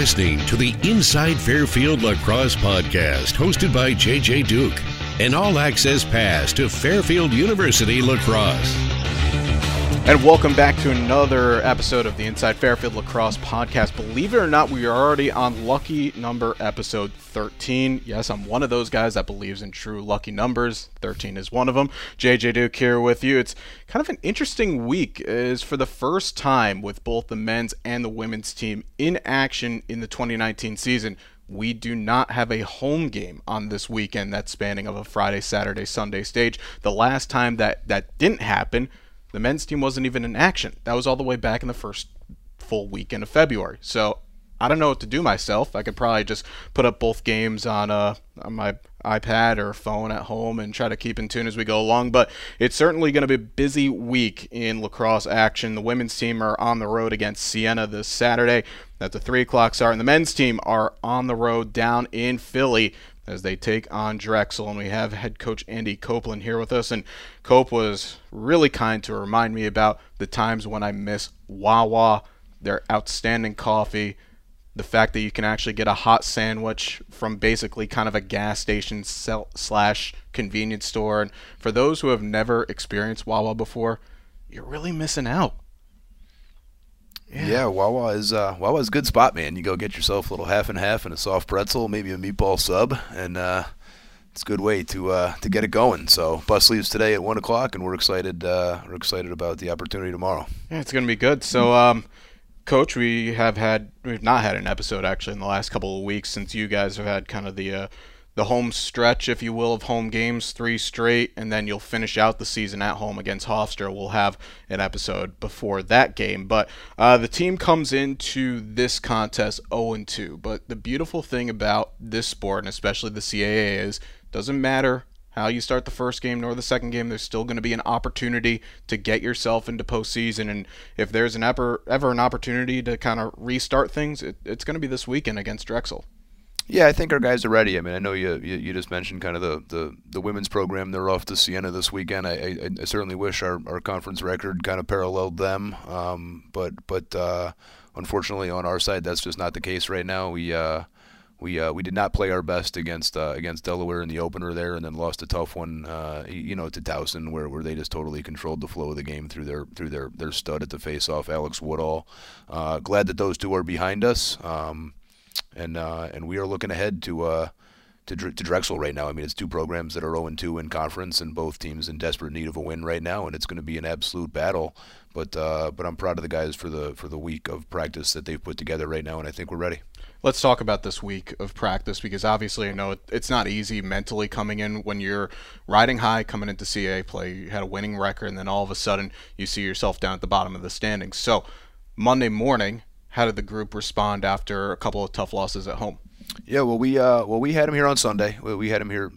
listening to the Inside Fairfield Lacrosse Podcast, hosted by J.J. Duke, an all-access pass to Fairfield University Lacrosse. And welcome back to another episode of the Inside Fairfield Lacrosse Podcast. Believe it or not, we are already on lucky number episode 13. Yes, I'm one of those guys that believes in true lucky numbers. 13 is one of them. JJ Duke here with you. It's kind of an interesting week, is for the first time with both the men's and the women's team in action in the 2019 season, we do not have a home game on this weekend that's spanning of a Friday, Saturday, Sunday stage. The last time that didn't happen, the men's team wasn't even in action. That was all the way back in the first full weekend of February. So I don't know what to do myself. I could probably just put up both games on my iPad or phone at home and try to keep in tune as we go along. But it's certainly going to be a busy week in lacrosse action. The women's team are on the road against Siena this Saturday. That's a 3 o'clock start. And the men's team are on the road down in Philly as they take on Drexel. And we have head coach Andy Copeland here with us. And Cope was really kind to remind me about the times when I miss Wawa, their outstanding coffee, the fact that you can actually get a hot sandwich from basically kind of a gas station slash convenience store. And for those who have never experienced Wawa before, you're really missing out. Yeah, Wawa is a good spot, man. You go get yourself a little half and half and a soft pretzel, maybe a meatball sub, and it's a good way to get it going. So bus leaves today at 1 o'clock, and we're excited. We're excited about the opportunity tomorrow. Yeah, it's gonna be good. So, Coach, we've not had an episode actually in the last couple of weeks since you guys have had kind of the home stretch, if you will, of home games, 3 straight, and then you'll finish out the season at home against Hofstra. We'll have an episode before that game. But the team comes into this contest 0-2. But the beautiful thing about this sport, and especially the CAA, is it doesn't matter how you start the first game nor the second game, there's still going to be an opportunity to get yourself into postseason. And if there's ever an opportunity to kind of restart things, it's going to be this weekend against Drexel. Yeah, I think our guys are ready. I mean, I know you just mentioned kind of the women's program. They're off to Siena this weekend. I certainly wish our conference record kind of paralleled them, but unfortunately on our side that's just not the case right now. We did not play our best against Delaware in the opener there, and then lost a tough one, to Towson, where they just totally controlled the flow of the game through their stud at the faceoff, Alex Woodall. Glad that those two are behind us. And we are looking ahead to Drexel right now. I mean, it's 2 programs that are 0-2 in conference, and both teams in desperate need of a win right now, and it's going to be an absolute battle. But I'm proud of the guys for the week of practice that they've put together right now, and I think we're ready. Let's talk about this week of practice, because obviously I know it's not easy mentally coming in when you're riding high coming into CAA play. You had a winning record, and then all of a sudden you see yourself down at the bottom of the standings. So Monday morning, how did the group respond after a couple of tough losses at home? Yeah, well, we had them here on Sunday. We had them here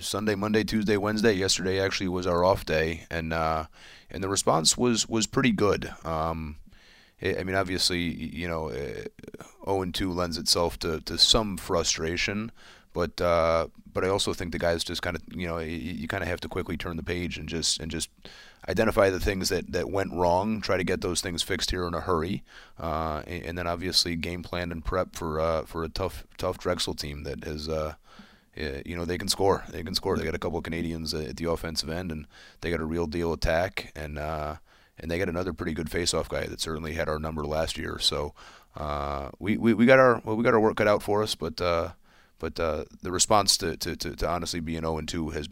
Sunday, Monday, Tuesday, Wednesday. Yesterday actually was our off day, and the response was pretty good. I mean, obviously, 0-2 lends itself to some frustration, but I also think the guys just kind of you kind of have to quickly turn the page and just identify the things that went wrong, try to get those things fixed here in a hurry, and then obviously game plan and prep for a tough Drexel team that has, they can score. They can score. They got a couple of Canadians at the offensive end, and they got a real deal attack, and they got another pretty good faceoff guy that certainly had our number last year. So we got our work cut out for us, but the response to honestly being 0-2 has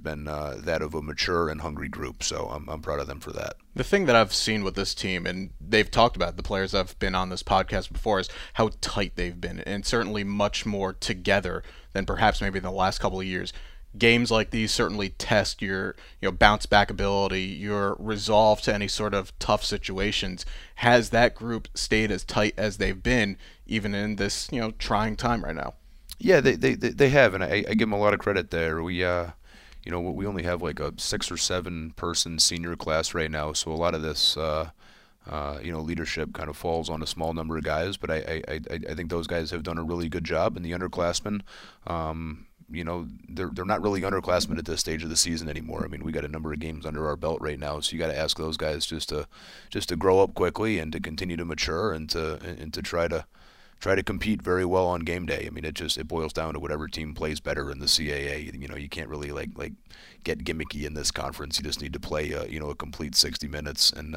been that of a mature and hungry group. So I'm proud of them for that. The thing that I've seen with this team, and they've talked about it, the players that have been on this podcast before, is how tight they've been, and certainly much more together than perhaps maybe in the last couple of years. Games like these certainly test your bounce back ability, your resolve to any sort of tough situations. Has that group stayed as tight as they've been, even in this trying time right now? Yeah, they have, and I give them a lot of credit there. We only have like a 6 or 7 person senior class right now, so a lot of this, leadership kind of falls on a small number of guys. But I think those guys have done a really good job, and the underclassmen, they're not really underclassmen at this stage of the season anymore. I mean, we got a number of games under our belt right now, so you got to ask those guys just to grow up quickly and to continue to mature and to try to try to compete very well on game day. I mean, it boils down to whatever team plays better in the CAA. You know, you can't really like get gimmicky in this conference. You just need to play a complete 60 minutes, and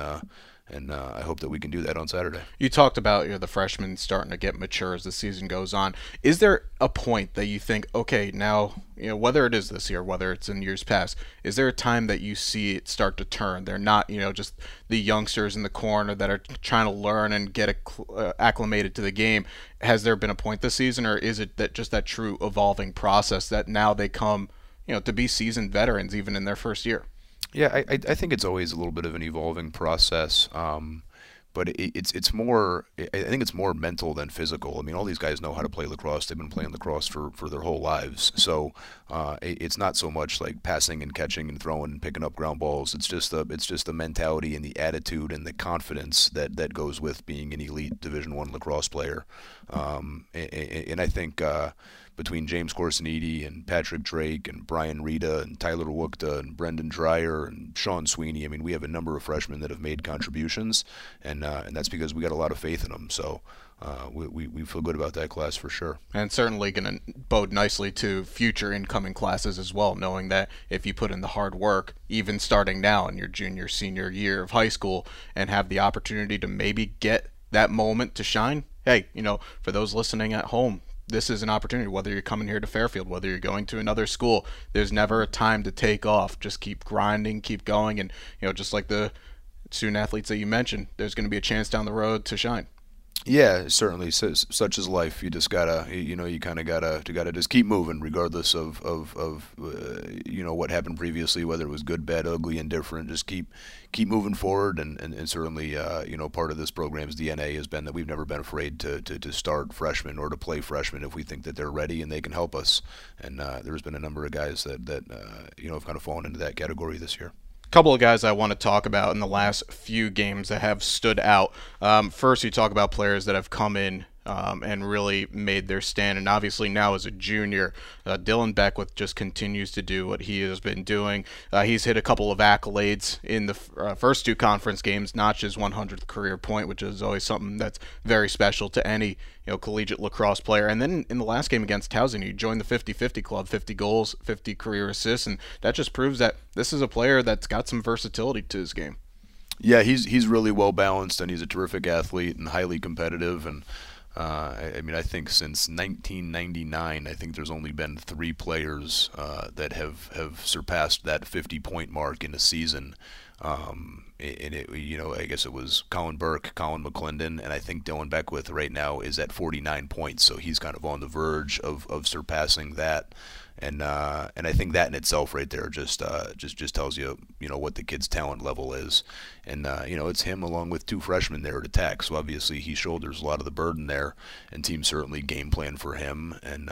I hope that we can do that on Saturday. You talked about the freshmen starting to get mature as the season goes on. Is there a point that you think, okay, now, whether it is this year, whether it's in years past, is there a time that you see it start to turn? They're not, just the youngsters in the corner that are trying to learn and get acclimated to the game. Has there been a point this season, or is it that just that true evolving process that now they come, to be seasoned veterans even in their first year? Yeah, I think it's always a little bit of an evolving process, but it's more, I think it's more mental than physical. I mean, all these guys know how to play lacrosse. They've been playing lacrosse for their whole lives. So it's not so much like passing and catching and throwing and picking up ground balls. It's just the mentality and the attitude and the confidence that goes with being an elite Division I lacrosse player. And I think between James Corsiniti and Patrick Drake and Brian Rita and Tyler Wukta and Brendan Dreyer and Sean Sweeney, I mean, we have a number of freshmen that have made contributions, and that's because we got a lot of faith in them. So we feel good about that class for sure. And certainly going to bode nicely to future incoming classes as well, knowing that if you put in the hard work, even starting now in your junior, senior year of high school, and have the opportunity to maybe get that moment to shine, hey, for those listening at home, this is an opportunity. Whether you're coming here to Fairfield, whether you're going to another school, there's never a time to take off. Just keep grinding, keep going, and just like the student athletes that you mentioned, there's going to be a chance down the road to shine. Yeah, certainly. Such is life. You just gotta, you kind of gotta just keep moving, regardless of what happened previously, whether it was good, bad, ugly, indifferent. Just keep moving forward, and certainly, part of this program's DNA has been that we've never been afraid to start freshmen or to play freshmen if we think that they're ready and they can help us. And there's been a number of guys that have kind of fallen into that category this year. Couple of guys I want to talk about in the last few games that have stood out. First, you talk about players that have come in and really made their stand. And obviously now as a junior, Dylan Beckwith just continues to do what he has been doing. He's hit a couple of accolades in the first two conference games, notched his 100th career point, which is always something that's very special to any collegiate lacrosse player. And then in the last game against Towson, he joined the 50-50 club, 50 goals, 50 career assists, and that just proves that this is a player that's got some versatility to his game. Yeah, he's really well balanced, and he's a terrific athlete and highly competitive, and I think since 1999, I think there's only been 3 players that have surpassed that 50-point mark in a season. And I guess it was Colin Burke, Colin McClendon, and I think Dylan Beckwith right now is at 49 points, so he's kind of on the verge of surpassing that. And I think that in itself right there just tells you, what the kid's talent level is. And, it's him along with 2 freshmen there at attack. So obviously he shoulders a lot of the burden there, and teams certainly game plan for him. And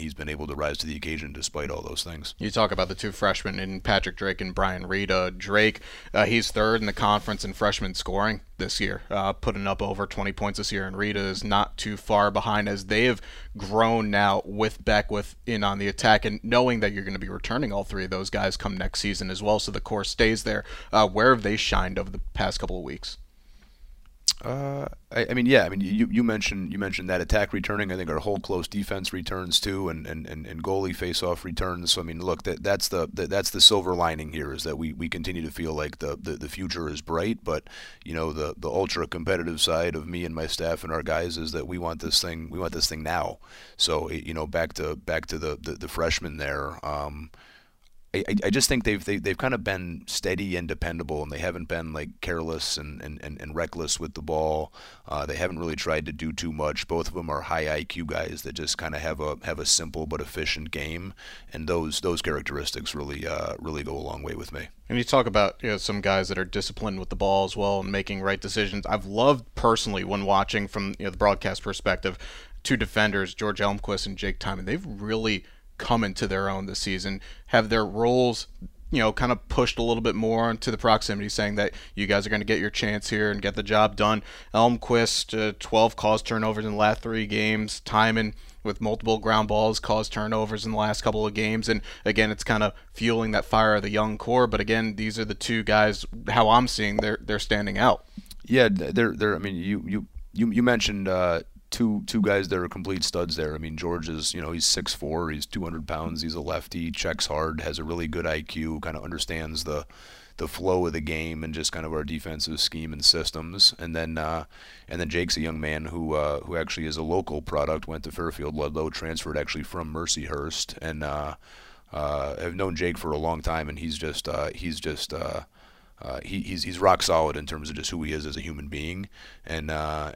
he's been able to rise to the occasion despite all those things. You talk about the 2 freshmen in Patrick Drake and Brian Rita. Drake, he's third in the conference in freshman scoring this year, putting up over 20 points this year, and Rita is not too far behind as they have grown now with Beckwith in on the attack, and knowing that you're going to be returning all 3 of those guys come next season as well, so the core stays there. Where have they shined over the past couple of weeks? You mentioned that attack returning. I think our whole close defense returns too, and goalie face-off returns. So I mean, look, that's the silver lining here, is that we continue to feel like the future is bright. But the ultra competitive side of me and my staff and our guys is that we want this thing now. So back to the freshmen there. I just think they've kind of been steady and dependable, and they haven't been like careless and reckless with the ball. They haven't really tried to do too much. Both of them are high IQ guys that just kind of have a simple but efficient game, and those characteristics really go a long way with me. And you talk about some guys that are disciplined with the ball as well and making right decisions. I've loved personally when watching from the broadcast perspective, 2 defenders, George Elmquist and Jake Tymon. They've really come into their own this season, have their roles kind of pushed a little bit more into the proximity, saying that you guys are going to get your chance here and get the job done. Elmquist, 12 caused turnovers in the last 3 games. Tymon with multiple ground balls caused turnovers in the last couple of games, and again, it's kind of fueling that fire of the young core. But again, these are the 2 guys, how I'm seeing they're standing out. Yeah, they're I mean, you mentioned two guys that are complete studs there. I mean, George is, you know, he's 6'4", he's 200 pounds, he's a lefty, checks hard, has a really good IQ, kind of understands the flow of the game and just kind of our defensive scheme and systems. And then Jake's a young man who actually is a local product, went to Fairfield Ludlow, transferred actually from Mercyhurst, and I've known Jake for a long time, and he's rock solid in terms of just who he is as a human being, and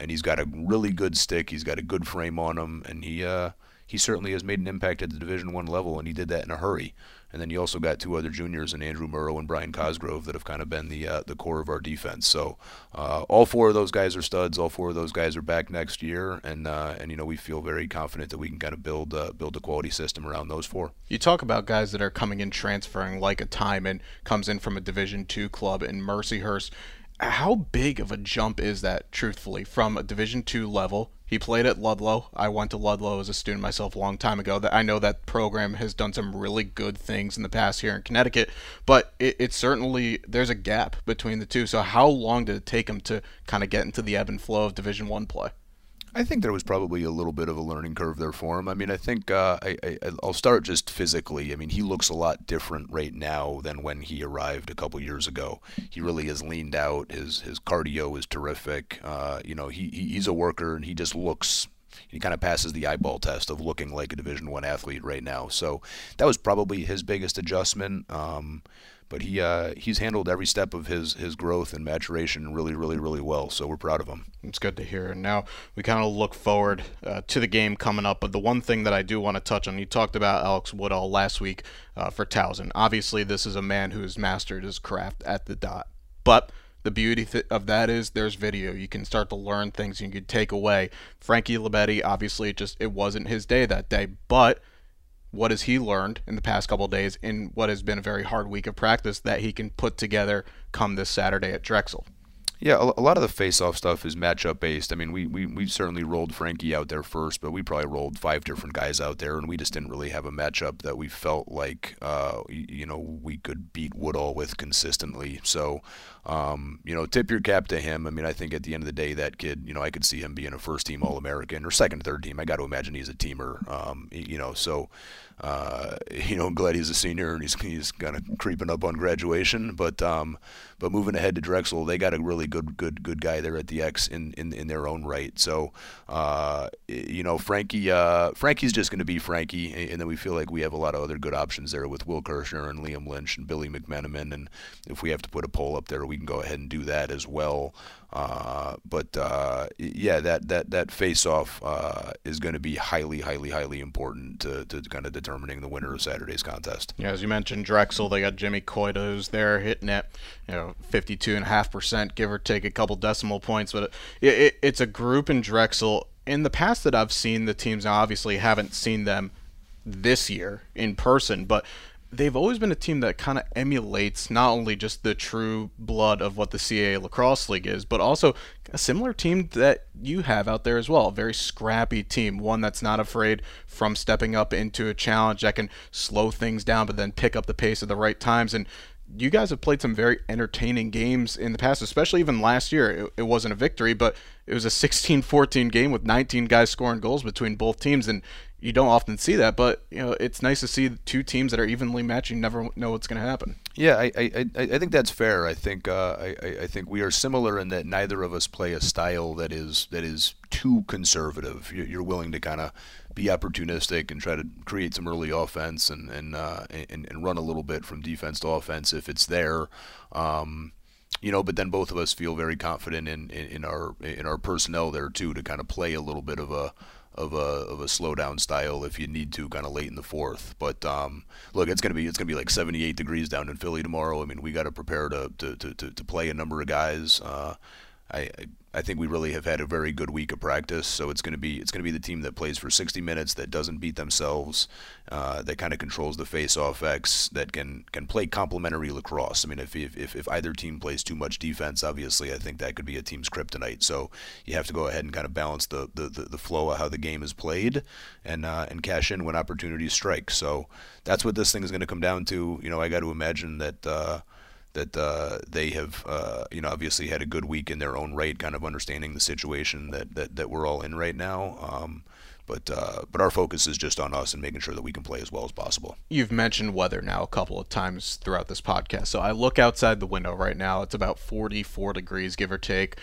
he's got a really good stick, he's got a good frame on him, and he certainly has made an impact at the Division I level, and he did that in a hurry. And then you also got two other juniors in Andrew Murrow and Brian Cosgrove that have kind of been the core of our defense. So all four of those guys are studs. All four of those guys are back next year, and you know, we feel very confident that we can kind of build a quality system around those four. You talk about guys that are coming in transferring, like a Tymon comes in from a Division II club in Mercyhurst. How big of a jump is that, truthfully, from a Division II level? He played at Ludlow. I went to Ludlow as a student myself a long time ago. I know that program has done some really good things in the past here in Connecticut, but it's certainly, there's a gap between the two. So how long did it take him to kind of get into the ebb and flow of Division I play? I think there was probably a little bit of a learning curve there for him. I mean, I think I'll start just physically. I mean, he looks a lot different right now than when he arrived a couple years ago. He really has leaned out. His cardio is terrific. You know, he's a worker, and he just looks. He kind of passes the eyeball test of looking like a Division I athlete right now. So that was probably his biggest adjustment. But he's handled every step of his growth and maturation really, really, really well, so we're proud of him. It's good to hear. And now we kind of look forward to the game coming up, but the one thing that I do want to touch on, you talked about Alex Woodall last week for Towson. Obviously, this is a man who's mastered his craft at the dot, but the beauty of that is there's video. You can start to learn things you can take away. Frankie Labetti, obviously, it wasn't his day that day, but what has he learned in the past couple of days in what has been a very hard week of practice that he can put together come this Saturday at Drexel? Yeah, a lot of the face-off stuff is matchup-based. I mean, we certainly rolled Frankie out there first, but we probably rolled five different guys out there, and we just didn't really have a matchup that we felt like, you know, we could beat Woodall with consistently. So, you know, tip your cap to him. I mean, I think at the end of the day, that kid, you know, I could see him being a first-team All-American or second, third team. I got to imagine he's a teamer, you know, so, you know, I'm glad he's a senior and he's kind of creeping up on graduation. But moving ahead to Drexel, they got a really good guy there at the X in their own right. So, you know, Frankie's just going to be Frankie, and then we feel like we have a lot of other good options there with Will Kirschner and Liam Lynch and Billy McMenamin, and if we have to put a poll up there, we can go ahead and do that as well. But yeah, that face-off is going to be highly important to kind of determining the winner of Saturday's contest. Yeah, as you mentioned, Drexel, they got Jimmy Coitos there hitting at, you know, 52.5%, give or take a couple decimal points. But it's a group in Drexel. In the past that I've seen the teams, now obviously haven't seen them this year in person, but they've always been a team that kind of emulates not only just the true blood of what the CAA Lacrosse League is, but also a similar team that you have out there as well. A very scrappy team, one that's not afraid from stepping up into a challenge that can slow things down but then pick up the pace at the right times. And you guys have played some very entertaining games in the past, especially even last year. It wasn't a victory, but it was a 16-14 game with 19 guys scoring goals between both teams, and you don't often see that, but you know, it's nice to see two teams that are evenly matched. You never know what's going to happen. Yeah, I think that's fair. I think I think we are similar in that neither of us play a style that is too conservative. You're willing to kind of be opportunistic and try to create some early offense and run a little bit from defense to offense if it's there. You know, but then both of us feel very confident in our personnel there too, to kind of play a little bit of a slow down style if you need to, kind of late in the fourth. But look, it's gonna be like 78 degrees down in Philly tomorrow. I mean, we got to prepare to play a number of guys. I think we really have had a very good week of practice, so it's gonna be the team that plays for 60 minutes, that doesn't beat themselves, that kind of controls the face-off X, that can play complementary lacrosse. I mean, if either team plays too much defense, obviously, I think that could be a team's kryptonite. So you have to go ahead and kind of balance the flow of how the game is played, and cash in when opportunities strike. So that's what this thing is going to come down to. You know, I got to imagine that. that they have, obviously had a good week in their own right, kind of understanding the situation that we're all in right now. But our focus is just on us and making sure that we can play as well as possible. You've mentioned weather now a couple of times throughout this podcast. So I look outside the window right now. It's about 44 degrees, give or take.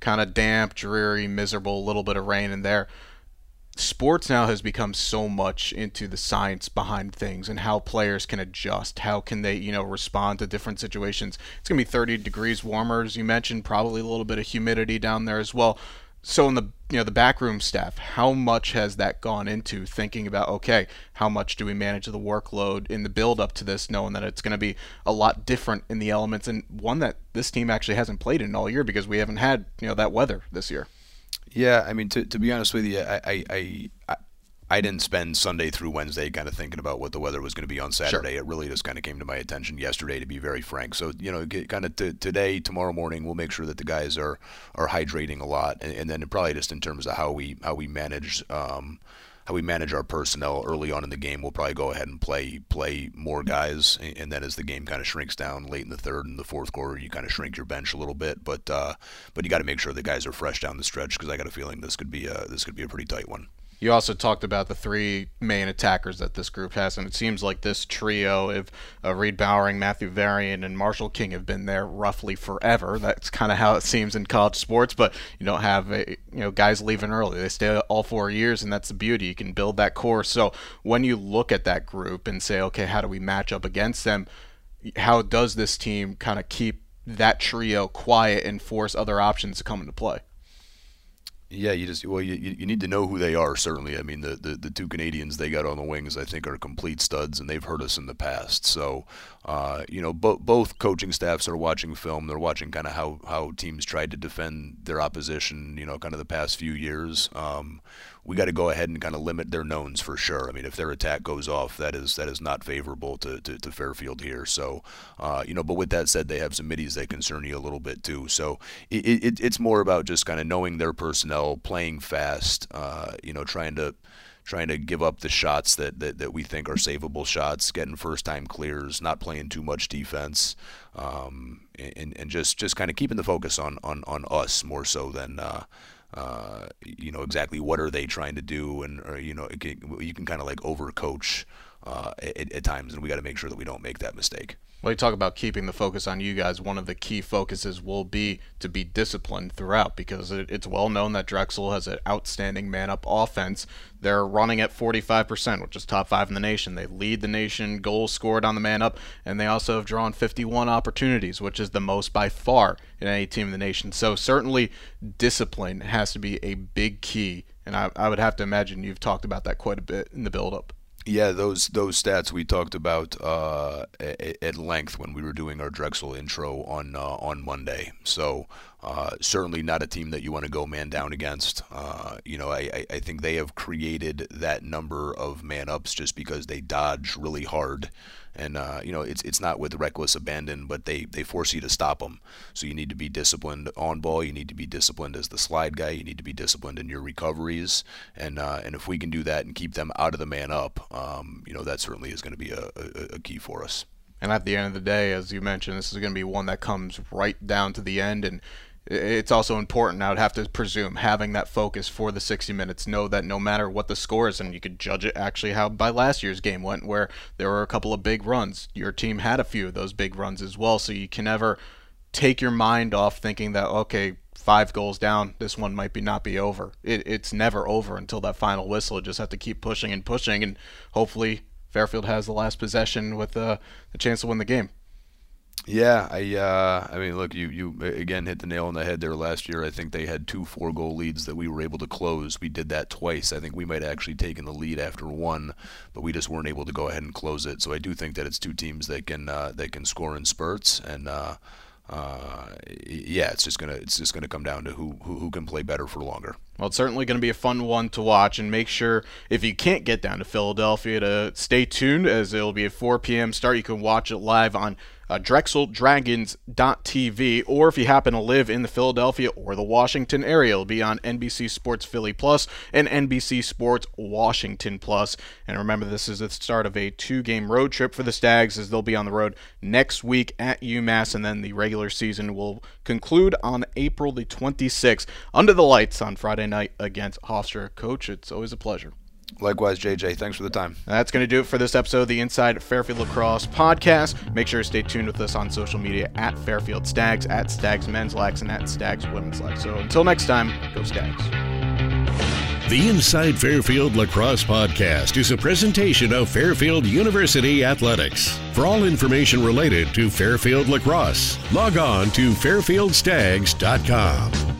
Kind of damp, dreary, miserable, a little bit of rain in there. Sports now has become so much into the science behind things and how players can adjust, how can they, respond to different situations. It's going to be 30 degrees warmer, as you mentioned, probably a little bit of humidity down there as well. So in the, the backroom staff, how much has that gone into thinking about, okay, how much do we manage the workload in the build up to this, knowing that it's going to be a lot different in the elements, and one that this team actually hasn't played in all year because we haven't had, that weather this year? Yeah, I mean, to be honest with you, I didn't spend Sunday through Wednesday kind of thinking about what the weather was going to be on Saturday. Sure. It really just kind of came to my attention yesterday, to be very frank. So, kind of today, tomorrow morning, we'll make sure that the guys are hydrating a lot, and then probably just in terms of how we manage our personnel early on in the game. We'll probably go ahead and play more guys, and then as the game kind of shrinks down late in the third and the fourth quarter, you kind of shrink your bench a little bit. But you got to make sure the guys are fresh down the stretch, because I got a feeling this could be a pretty tight one. You also talked about the three main attackers that this group has, and it seems like this trio of Reed Bowering, Matthew Varian, and Marshall King have been there roughly forever. That's kind of how it seems in college sports, but you don't have guys leaving early. They stay all 4 years, and that's the beauty. You can build that core. So when you look at that group and say, okay, how do we match up against them, how does this team kind of keep that trio quiet and force other options to come into play? Yeah, you need to know who they are, certainly. I mean, the two Canadians they got on the wings, I think, are complete studs, and they've hurt us in the past. So, both coaching staffs are watching film. They're watching kind of how teams tried to defend their opposition, kind of the past few years. We got to go ahead and kind of limit their knowns for sure. I mean, if their attack goes off, that is not favorable to Fairfield here. So, but with that said, they have some middies that concern you a little bit too. So it's more about just kind of knowing their personnel, playing fast, trying to give up the shots that we think are savable shots, getting first-time clears, not playing too much defense, and just kind of keeping the focus on us more so than exactly what are they trying to do, you can kind of like overcoach at times, and we got to make sure that we don't make that mistake. Well, you talk about keeping the focus on you guys. One of the key focuses will be to be disciplined throughout, because it's well known that Drexel has an outstanding man-up offense. They're running at 45%, which is top 5 in the nation. They lead the nation, goals scored on the man-up, and they also have drawn 51 opportunities, which is the most by far in any team in the nation. So certainly discipline has to be a big key, and I would have to imagine you've talked about that quite a bit in the build-up. Yeah, those stats we talked about at length when we were doing our Drexel intro on Monday. So certainly not a team that you want to go man down against. I think they have created that number of man ups just because they dodge really hard. And, it's not with reckless abandon, but they force you to stop them. So you need to be disciplined on ball. You need to be disciplined as the slide guy. You need to be disciplined in your recoveries. And if we can do that and keep them out of the man up, that certainly is going to be a key for us. And at the end of the day, as you mentioned, this is going to be one that comes right down to the end. And it's also important, I would have to presume, having that focus for the 60 minutes, know that no matter what the score is, and you could judge it actually how by last year's game went, where there were a couple of big runs. Your team had a few of those big runs as well, so you can never take your mind off thinking that, okay, 5 goals down, this one might not be over. It's never over until that final whistle. You just have to keep pushing and pushing, and hopefully Fairfield has the last possession with the chance to win the game. Yeah, look, you again hit the nail on the head there. Last year, I think they had 2 4-goal leads that we were able to close. We did that twice. I think we might have actually taken the lead after one, but we just weren't able to go ahead and close it. So I do think that it's two teams that can score in spurts, and it's just gonna come down to who can play better for longer. Well, it's certainly going to be a fun one to watch, and make sure, if you can't get down to Philadelphia, to stay tuned, as it will be a 4 p.m. start. You can watch it live on drexeldragons.tv, or if you happen to live in the Philadelphia or the Washington area, it'll be on NBC Sports Philly Plus and NBC Sports Washington Plus. And remember, this is the start of a 2-game road trip for the Stags, as they'll be on the road next week at UMass, and then the regular season will conclude on April the 26th under the lights on Friday night against Hofstra. Coach, it's always a pleasure. Likewise, JJ. Thanks for the time. That's going to do it for this episode of the Inside Fairfield Lacrosse podcast. Make sure to stay tuned with us on social media at Fairfield Stags, at Stags Men's Lax, and at Stags Women's Lax. So until next time, go Stags. The Inside Fairfield Lacrosse podcast is a presentation of Fairfield University Athletics. For all information related to Fairfield Lacrosse, log on to fairfieldstags.com.